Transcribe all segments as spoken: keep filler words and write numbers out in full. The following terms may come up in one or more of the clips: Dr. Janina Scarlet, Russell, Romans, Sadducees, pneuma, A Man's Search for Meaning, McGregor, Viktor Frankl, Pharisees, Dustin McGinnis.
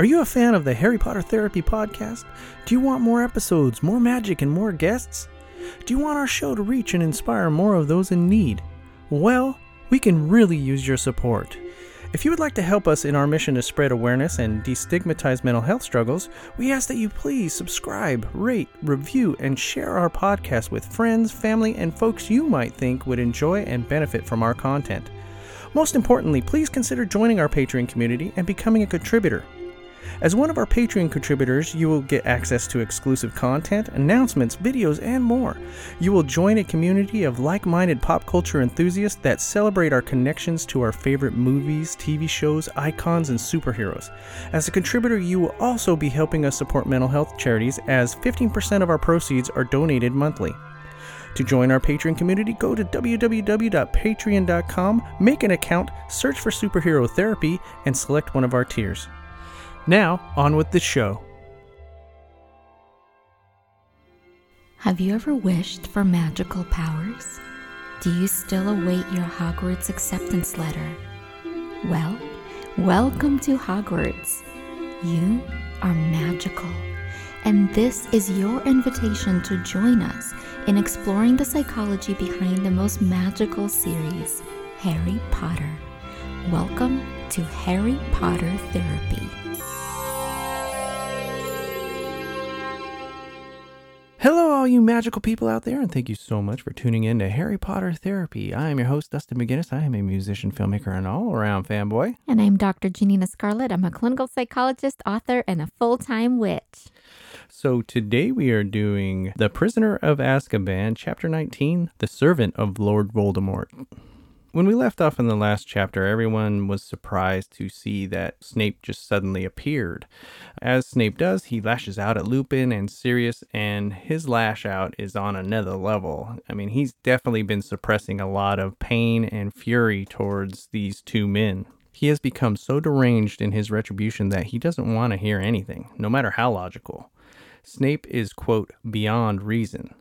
Are you a fan of the Harry Potter Therapy podcast? Do you want more episodes, more magic, and more guests? Do you want our show to reach and inspire more of those in need? Well, we can really use your support. If you would like to help us in our mission to spread awareness and destigmatize mental health struggles, we ask that you please subscribe, rate, review, and share our podcast with friends, family, and folks you might think would enjoy and benefit from our content. Most importantly, please consider joining our Patreon community and becoming a contributor. As one of our Patreon contributors, you will get access to exclusive content, announcements, videos, and more. You will join a community of like-minded pop culture enthusiasts that celebrate our connections to our favorite movies, T V shows, icons, and superheroes. As a contributor, you will also be helping us support mental health charities, as fifteen percent of our proceeds are donated monthly. To join our Patreon community, go to w w w dot patreon dot com, make an account, search for Superhero Therapy, and select one of our tiers. Now, on with the show. Have you ever wished for magical powers? Do you still await your Hogwarts acceptance letter? Well, welcome to Hogwarts. You are magical. And this is your invitation to join us in exploring the psychology behind the most magical series, Harry Potter. Welcome to Harry Potter Therapy. Hello, all you magical people out there, and thank you so much for tuning in to Harry Potter Therapy. I am your host, Dustin McGinnis. I am a musician, filmmaker, and all-around fanboy. And I'm Doctor Janina Scarlet. I'm a clinical psychologist, author, and a full-time witch. So today we are doing The Prisoner of Azkaban, Chapter nineteen, The Servant of Lord Voldemort. When we left off in the last chapter, everyone was surprised to see that Snape just suddenly appeared. As Snape does, he lashes out at Lupin and Sirius, and his lash out is on another level. I mean, he's definitely been suppressing a lot of pain and fury towards these two men. He has become so deranged in his retribution that he doesn't want to hear anything, no matter how logical. Snape is, quote, beyond reason.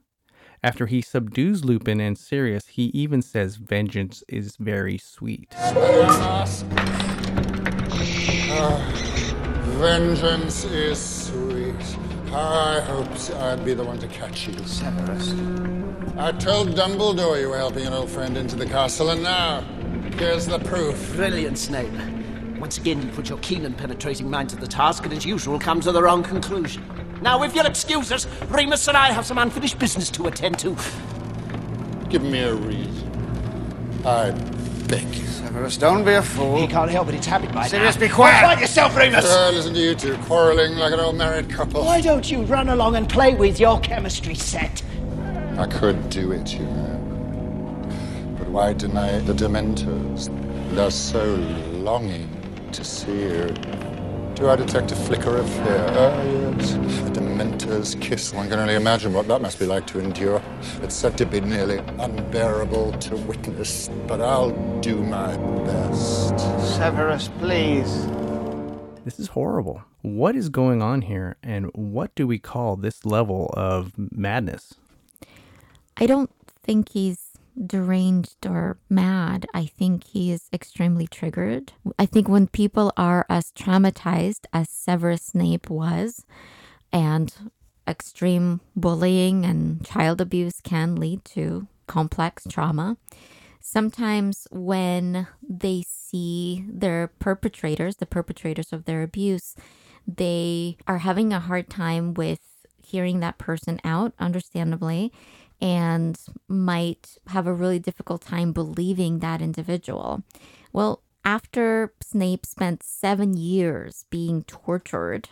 After he subdues Lupin and Sirius, he even says vengeance is very sweet. Uh, vengeance is sweet. I hoped I'd be the one to catch you, Severus. I told Dumbledore you were helping an old friend into the castle, and now here's the proof. Brilliant, Snape. Once again, you put your keen and penetrating mind to the task, and as usual, come to the wrong conclusion. Now, if you'll excuse us, Remus and I have some unfinished business to attend to. Give me a reason. I beg you. Severus, don't be a fool. He can't help it. It's habit by now. Severus, be quiet. Quiet yourself, Remus. Uh, listen to you two quarreling like an old married couple. Why don't you run along and play with your chemistry set? I could do it, you know. But why deny the Dementors? They're so longing to see you. Do I detect a flicker of fear? Oh, yes. A Dementor's kiss. One can only imagine what that must be like to endure. It's said to be nearly unbearable to witness, but I'll do my best. Severus, please. This is horrible. What is going on here, and what do we call this level of madness? I don't think he's deranged or mad. I think he is extremely triggered. I think when people are as traumatized as Severus Snape was, and extreme bullying and child abuse can lead to complex trauma, sometimes when they see their perpetrators, the perpetrators of their abuse, they are having a hard time with hearing that person out, understandably, and might have a really difficult time believing that individual. Well, after Snape spent seven years being tortured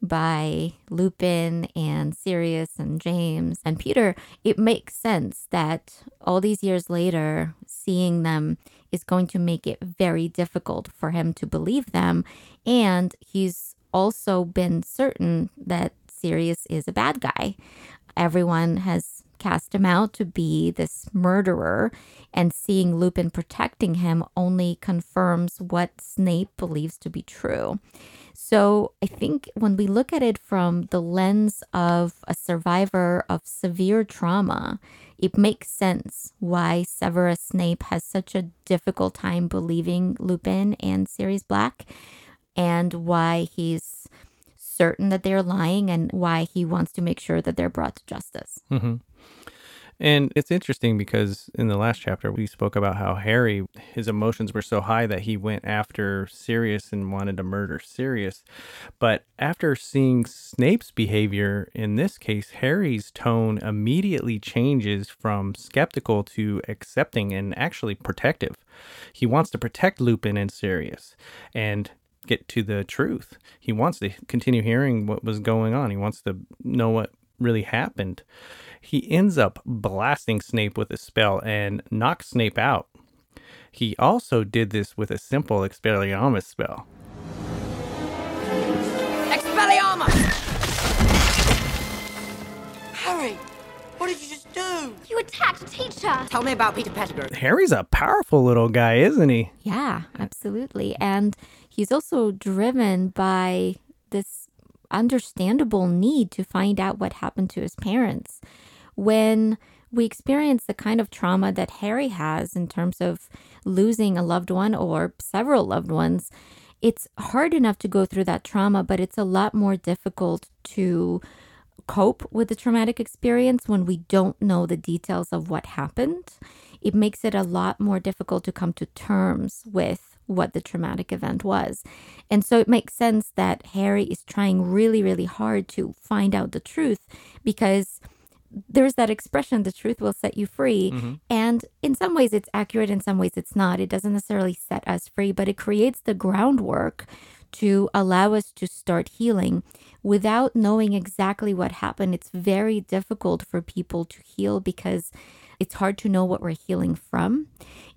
by Lupin and Sirius and James and Peter, it makes sense that all these years later, seeing them is going to make it very difficult for him to believe them. And he's also been certain that Sirius is a bad guy. Everyone has cast him out to be this murderer, and seeing Lupin protecting him only confirms what Snape believes to be true. So I think when we look at it from the lens of a survivor of severe trauma, it makes sense why Severus Snape has such a difficult time believing Lupin and Sirius Black, and why he's certain that they're lying and why he wants to make sure that they're brought to justice. Mm-hmm. And it's interesting because in the last chapter, we spoke about how Harry, his emotions were so high that he went after Sirius and wanted to murder Sirius. But after seeing Snape's behavior, in this case, Harry's tone immediately changes from skeptical to accepting and actually protective. He wants to protect Lupin and Sirius and get to the truth. He wants to continue hearing what was going on. He wants to know what really happened. He ends up blasting Snape with a spell and knocks Snape out. He also did this with a simple Expelliarmus spell. Expelliarmus! Harry, what did you just do? You attacked a teacher. Tell me about Peter Pettigrew. Harry's a powerful little guy, isn't he? Yeah, absolutely. And he's also driven by this understandable need to find out what happened to his parents. When we experience the kind of trauma that Harry has in terms of losing a loved one or several loved ones, it's hard enough to go through that trauma, but it's a lot more difficult to cope with the traumatic experience when we don't know the details of what happened. It makes it a lot more difficult to come to terms with what the traumatic event was. And so it makes sense that Harry is trying really, really hard to find out the truth, because there's that expression, the truth will set you free. Mm-hmm. And in some ways it's accurate, in some ways it's not. It doesn't necessarily set us free, but it creates the groundwork to allow us to start healing. Without knowing exactly what happened, it's very difficult for people to heal because it's hard to know what we're healing from.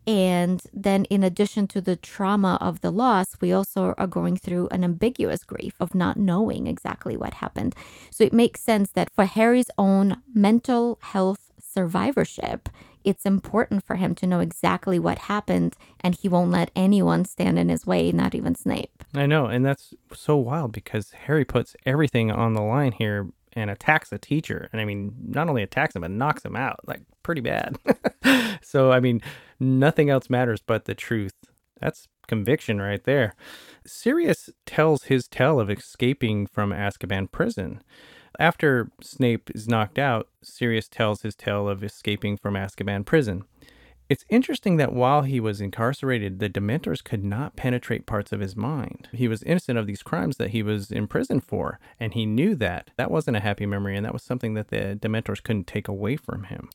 And then in addition to the trauma of the loss, we also are going through an ambiguous grief of not knowing exactly what happened. So it makes sense that for Harry's own mental health survivorship, it's important for him to know exactly what happened, and he won't let anyone stand in his way, not even Snape. I know, and that's so wild because Harry puts everything on the line here and attacks a teacher. And I mean, not only attacks him, but knocks him out, like pretty bad. So, I mean, nothing else matters but the truth. That's conviction right there. Sirius tells his tale of escaping from Azkaban prison. After Snape is knocked out, Sirius tells his tale of escaping from Azkaban prison. It's interesting that while he was incarcerated, the Dementors could not penetrate parts of his mind. He was innocent of these crimes that he was in prison for, and he knew that. That wasn't a happy memory, and that was something that the Dementors couldn't take away from him.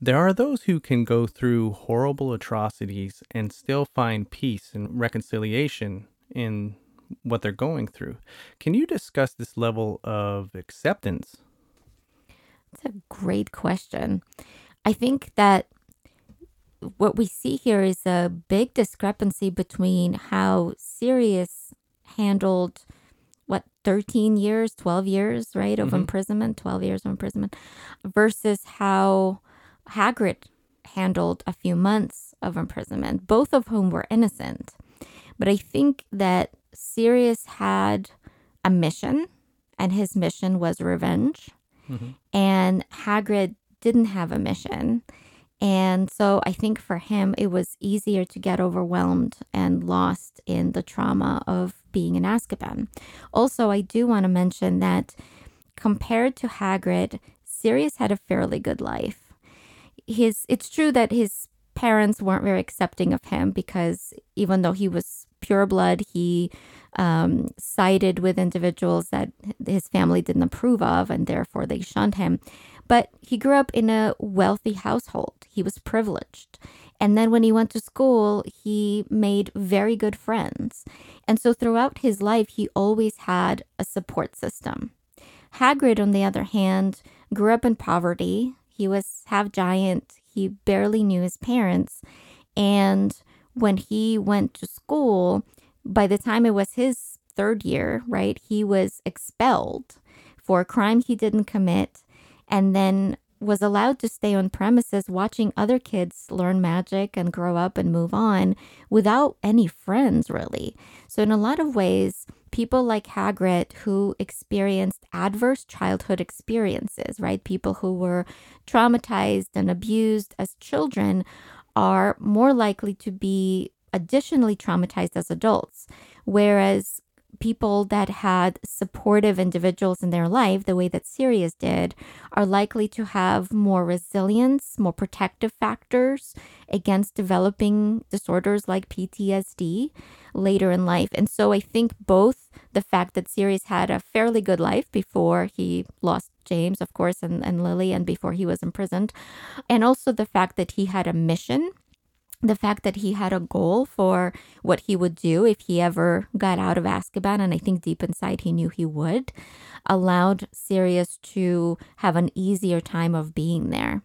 There are those who can go through horrible atrocities and still find peace and reconciliation in what they're going through. Can you discuss this level of acceptance? That's a great question. I think that what we see here is a big discrepancy between how Sirius handled, what, thirteen years, twelve years, right, of mm-hmm. imprisonment, twelve years of imprisonment, versus how Hagrid handled a few months of imprisonment, both of whom were innocent. But I think that Sirius had a mission, and his mission was revenge, mm-hmm. and Hagrid didn't have a mission. And so I think for him, it was easier to get overwhelmed and lost in the trauma of being in Azkaban. Also, I do want to mention that compared to Hagrid, Sirius had a fairly good life. His, it's true that his parents weren't very accepting of him because even though he was pureblood, he um, sided with individuals that his family didn't approve of, and therefore they shunned him. But he grew up in a wealthy household. He was privileged. And then when he went to school, he made very good friends. And so throughout his life, he always had a support system. Hagrid, on the other hand, grew up in poverty. He was half giant. He barely knew his parents. And when he went to school, by the time it was his third year, right, he was expelled for a crime he didn't commit, and then was allowed to stay on premises watching other kids learn magic and grow up and move on without any friends, really. So in a lot of ways, people like Hagrid who experienced adverse childhood experiences, right? People who were traumatized and abused as children are more likely to be additionally traumatized as adults, whereas people that had supportive individuals in their life, the way that Sirius did, are likely to have more resilience, more protective factors against developing disorders like P T S D later in life. And so I think both the fact that Sirius had a fairly good life before he lost James, of course, and, and Lily, and before he was imprisoned, and also the fact that he had a mission, the fact that he had a goal for what he would do if he ever got out of Azkaban, and I think deep inside he knew he would, allowed Sirius to have an easier time of being there.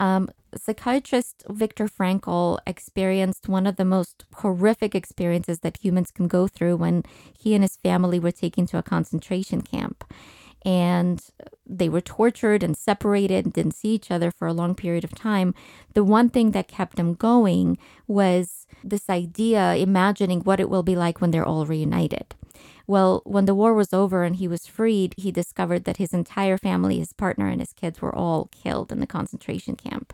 Um, psychiatrist Viktor Frankl experienced one of the most horrific experiences that humans can go through when he and his family were taken to a concentration camp. And they were tortured and separated and didn't see each other for a long period of time. The one thing that kept them going was this idea, imagining what it will be like when they're all reunited. Well, when the war was over and he was freed, he discovered that his entire family, his partner and his kids, were all killed in the concentration camp.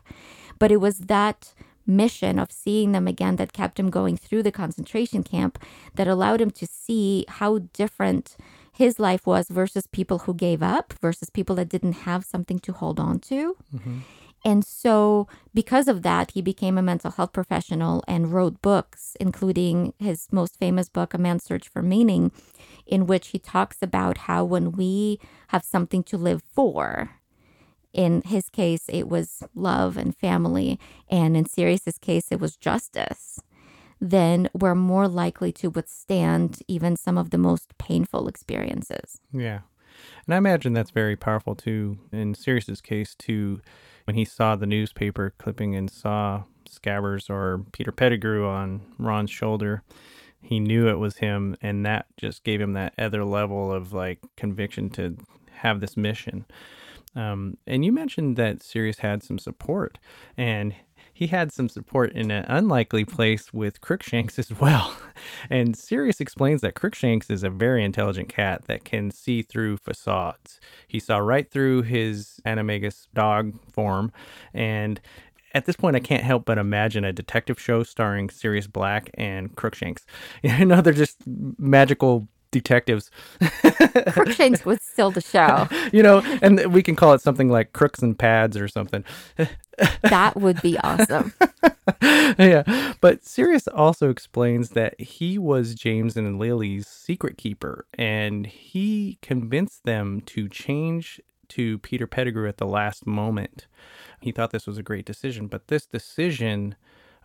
But it was that mission of seeing them again that kept him going through the concentration camp, that allowed him to see how different his life was versus people who gave up, versus people that didn't have something to hold on to. Mm-hmm. And so because of that, he became a mental health professional and wrote books, including his most famous book, A Man's Search for Meaning, in which he talks about how when we have something to live for, in his case, it was love and family, and in Sirius's case, it was justice, then we're more likely to withstand even some of the most painful experiences. Yeah. And I imagine that's very powerful, too. In Sirius's case, too, when he saw the newspaper clipping and saw Scabbers or Peter Pettigrew on Ron's shoulder, he knew it was him, and that just gave him that other level of, like, conviction to have this mission. Um, and you mentioned that Sirius had some support, and he had some support in an unlikely place with Crookshanks as well. And Sirius explains that Crookshanks is a very intelligent cat that can see through facades. He saw right through his animagus dog form. And at this point, I can't help but imagine a detective show starring Sirius Black and Crookshanks. You know, they're just magical detectives. Crookshanks was still the show. You know, and we can call it something like Crooks and Pads or something. That would be awesome. Yeah. But Sirius also explains that he was James and Lily's secret keeper, and he convinced them to change to Peter Pettigrew at the last moment. He thought this was a great decision, but this decision,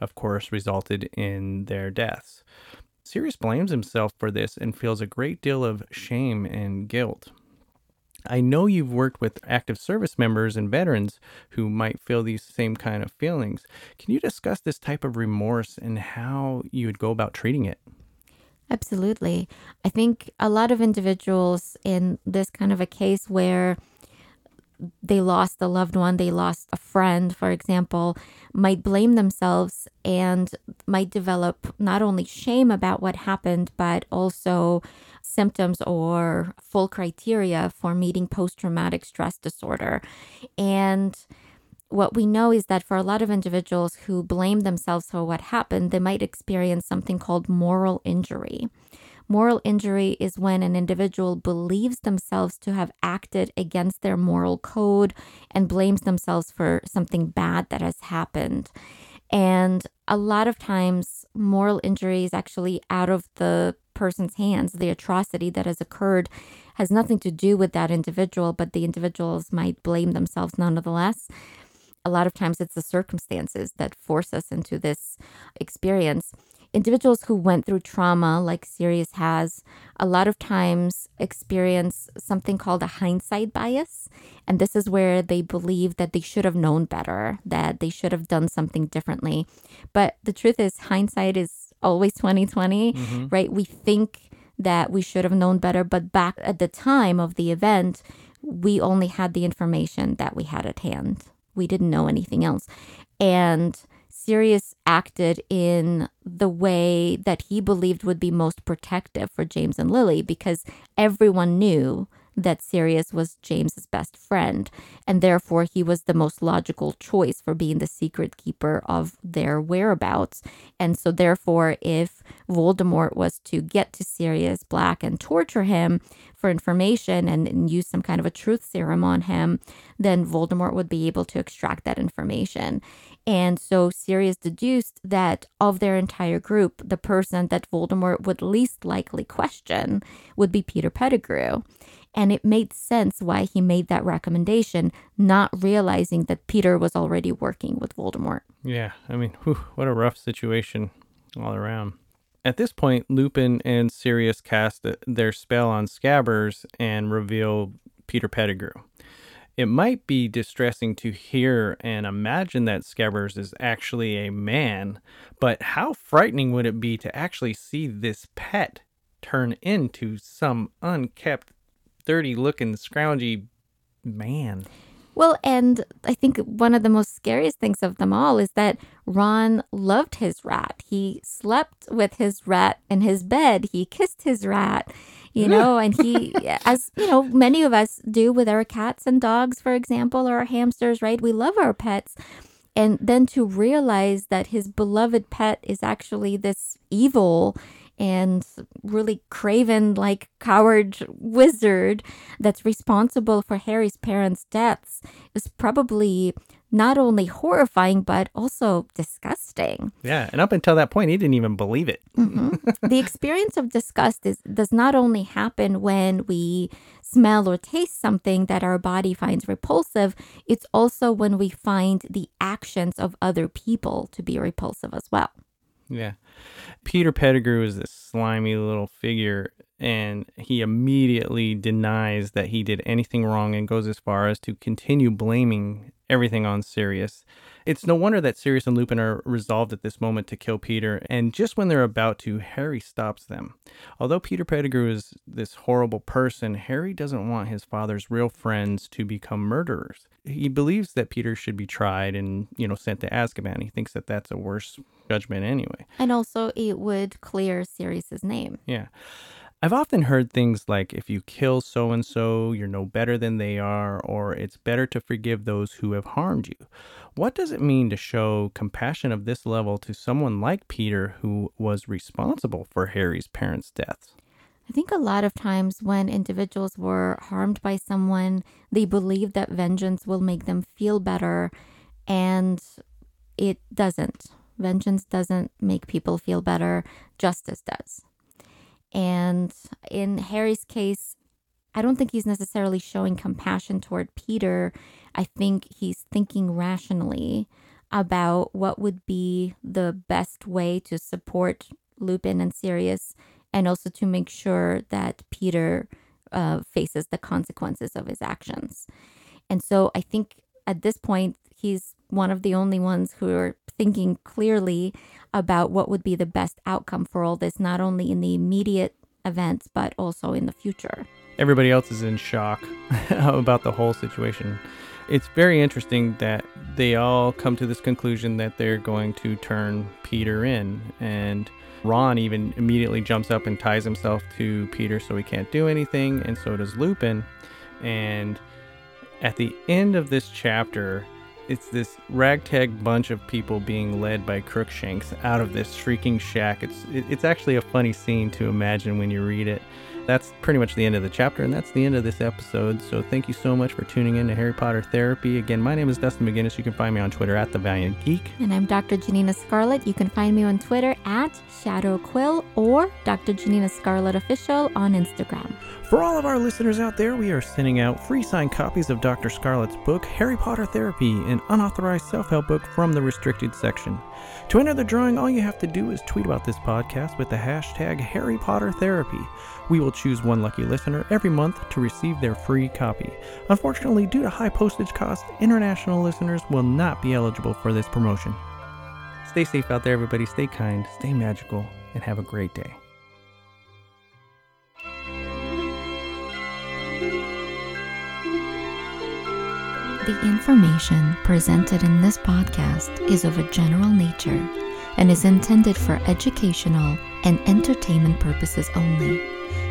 of course, resulted in their deaths. Sirius blames himself for this and feels a great deal of shame and guilt. I know you've worked with active service members and veterans who might feel these same kind of feelings. Can you discuss this type of remorse and how you would go about treating it? Absolutely. I think a lot of individuals in this kind of a case where they lost a loved one, they lost a friend, for example, might blame themselves and might develop not only shame about what happened, but also symptoms or full criteria for meeting post-traumatic stress disorder. And what we know is that for a lot of individuals who blame themselves for what happened, they might experience something called moral injury. Moral injury is when an individual believes themselves to have acted against their moral code and blames themselves for something bad that has happened. And a lot of times, moral injury is actually out of the person's hands. The atrocity that has occurred has nothing to do with that individual, but the individuals might blame themselves nonetheless. A lot of times, it's the circumstances that force us into this experience. Individuals who went through trauma, like Sirius has, a lot of times experience something called a hindsight bias. And this is where they believe that they should have known better, that they should have done something differently. But the truth is, hindsight is always twenty twenty, mm-hmm. right? We think that we should have known better, but back at the time of the event, we only had the information that we had at hand. We didn't know anything else. And Sirius acted in the way that he believed would be most protective for James and Lily because everyone knew that Sirius was James's best friend, and therefore he was the most logical choice for being the secret keeper of their whereabouts. And so therefore, if Voldemort was to get to Sirius Black and torture him for information and, and use some kind of a truth serum on him, then Voldemort would be able to extract that information. And so Sirius deduced that of their entire group, the person that Voldemort would least likely question would be Peter Pettigrew. And it made sense why he made that recommendation, not realizing that Peter was already working with Voldemort. Yeah, I mean, whew, what a rough situation all around. At this point, Lupin and Sirius cast their spell on Scabbers and reveal Peter Pettigrew. It might be distressing to hear and imagine that Scabbers is actually a man, but how frightening would it be to actually see this pet turn into some unkempt, dirty-looking, scroungy man? Well, and I think one of the most scariest things of them all is that Ron loved his rat. He slept with his rat in his bed. He kissed his rat, you know, and he, as you know, many of us do with our cats and dogs, for example, or our hamsters, right? We love our pets. And then to realize that his beloved pet is actually this evil and really craven, like, coward wizard that's responsible for Harry's parents' deaths is probably not only horrifying, but also disgusting. Yeah, and up until that point, he didn't even believe it. Mm-hmm. The experience of disgust is, does not only happen when we smell or taste something that our body finds repulsive, it's also when we find the actions of other people to be repulsive as well. Yeah. Peter Pettigrew is this slimy little figure, and he immediately denies that he did anything wrong and goes as far as to continue blaming everything on Sirius. It's no wonder that Sirius and Lupin are resolved at this moment to kill Peter, and just when they're about to, Harry stops them. Although Peter Pettigrew is this horrible person, Harry doesn't want his father's real friends to become murderers. He believes that Peter should be tried and, you know, sent to Azkaban. He thinks that that's a worse judgment anyway. And also it would clear Sirius's name. Yeah. I've often heard things like, if you kill so-and-so, you're no better than they are, or it's better to forgive those who have harmed you. What does it mean to show compassion of this level to someone like Peter, who was responsible for Harry's parents' deaths? I think a lot of times when individuals were harmed by someone, they believe that vengeance will make them feel better, and it doesn't. Vengeance doesn't make people feel better. Justice does. And in Harry's case, I don't think he's necessarily showing compassion toward Peter. I think he's thinking rationally about what would be the best way to support Lupin and Sirius, and also to make sure that Peter uh, faces the consequences of his actions. And so I think at this point, he's one of the only ones who are thinking clearly about what would be the best outcome for all this, not only in the immediate events, but also in the future. Everybody else is in shock about the whole situation. It's very interesting that they all come to this conclusion that they're going to turn Peter in, and Ron even immediately jumps up and ties himself to Peter so he can't do anything, and so does Lupin. And at the end of this chapter, it's this ragtag bunch of people being led by Crookshanks out of this shrieking shack. It's it's actually a funny scene to imagine when you read it. That's pretty much the end of the chapter, and that's the end of this episode. So thank you so much for tuning in to Harry Potter Therapy. Again, my name is Dustin McGinnis. You can find me on Twitter at The Valiant Geek. And I'm Doctor Janina Scarlet. You can find me on Twitter at Shadow Quill or Doctor Janina Scarlet Official on Instagram. For all of our listeners out there, we are sending out free signed copies of Doctor Scarlet's book, Harry Potter Therapy, an unauthorized self-help book from the restricted section. To enter the drawing, all you have to do is tweet about this podcast with the hashtag Harry Potter Therapy. We will choose one lucky listener every month to receive their free copy. Unfortunately, due to high postage costs, international listeners will not be eligible for this promotion. Stay safe out there, everybody. Stay kind, stay magical, and have a great day. The information presented in this podcast is of a general nature and is intended for educational and entertainment purposes only.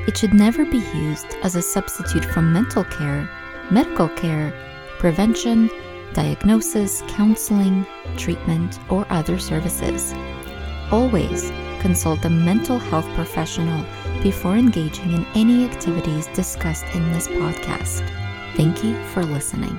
it should never be used as a substitute for mental care, medical care, prevention, diagnosis, counseling, treatment, or other services. Always consult a mental health professional before engaging in any activities discussed in this podcast. Thank you for listening.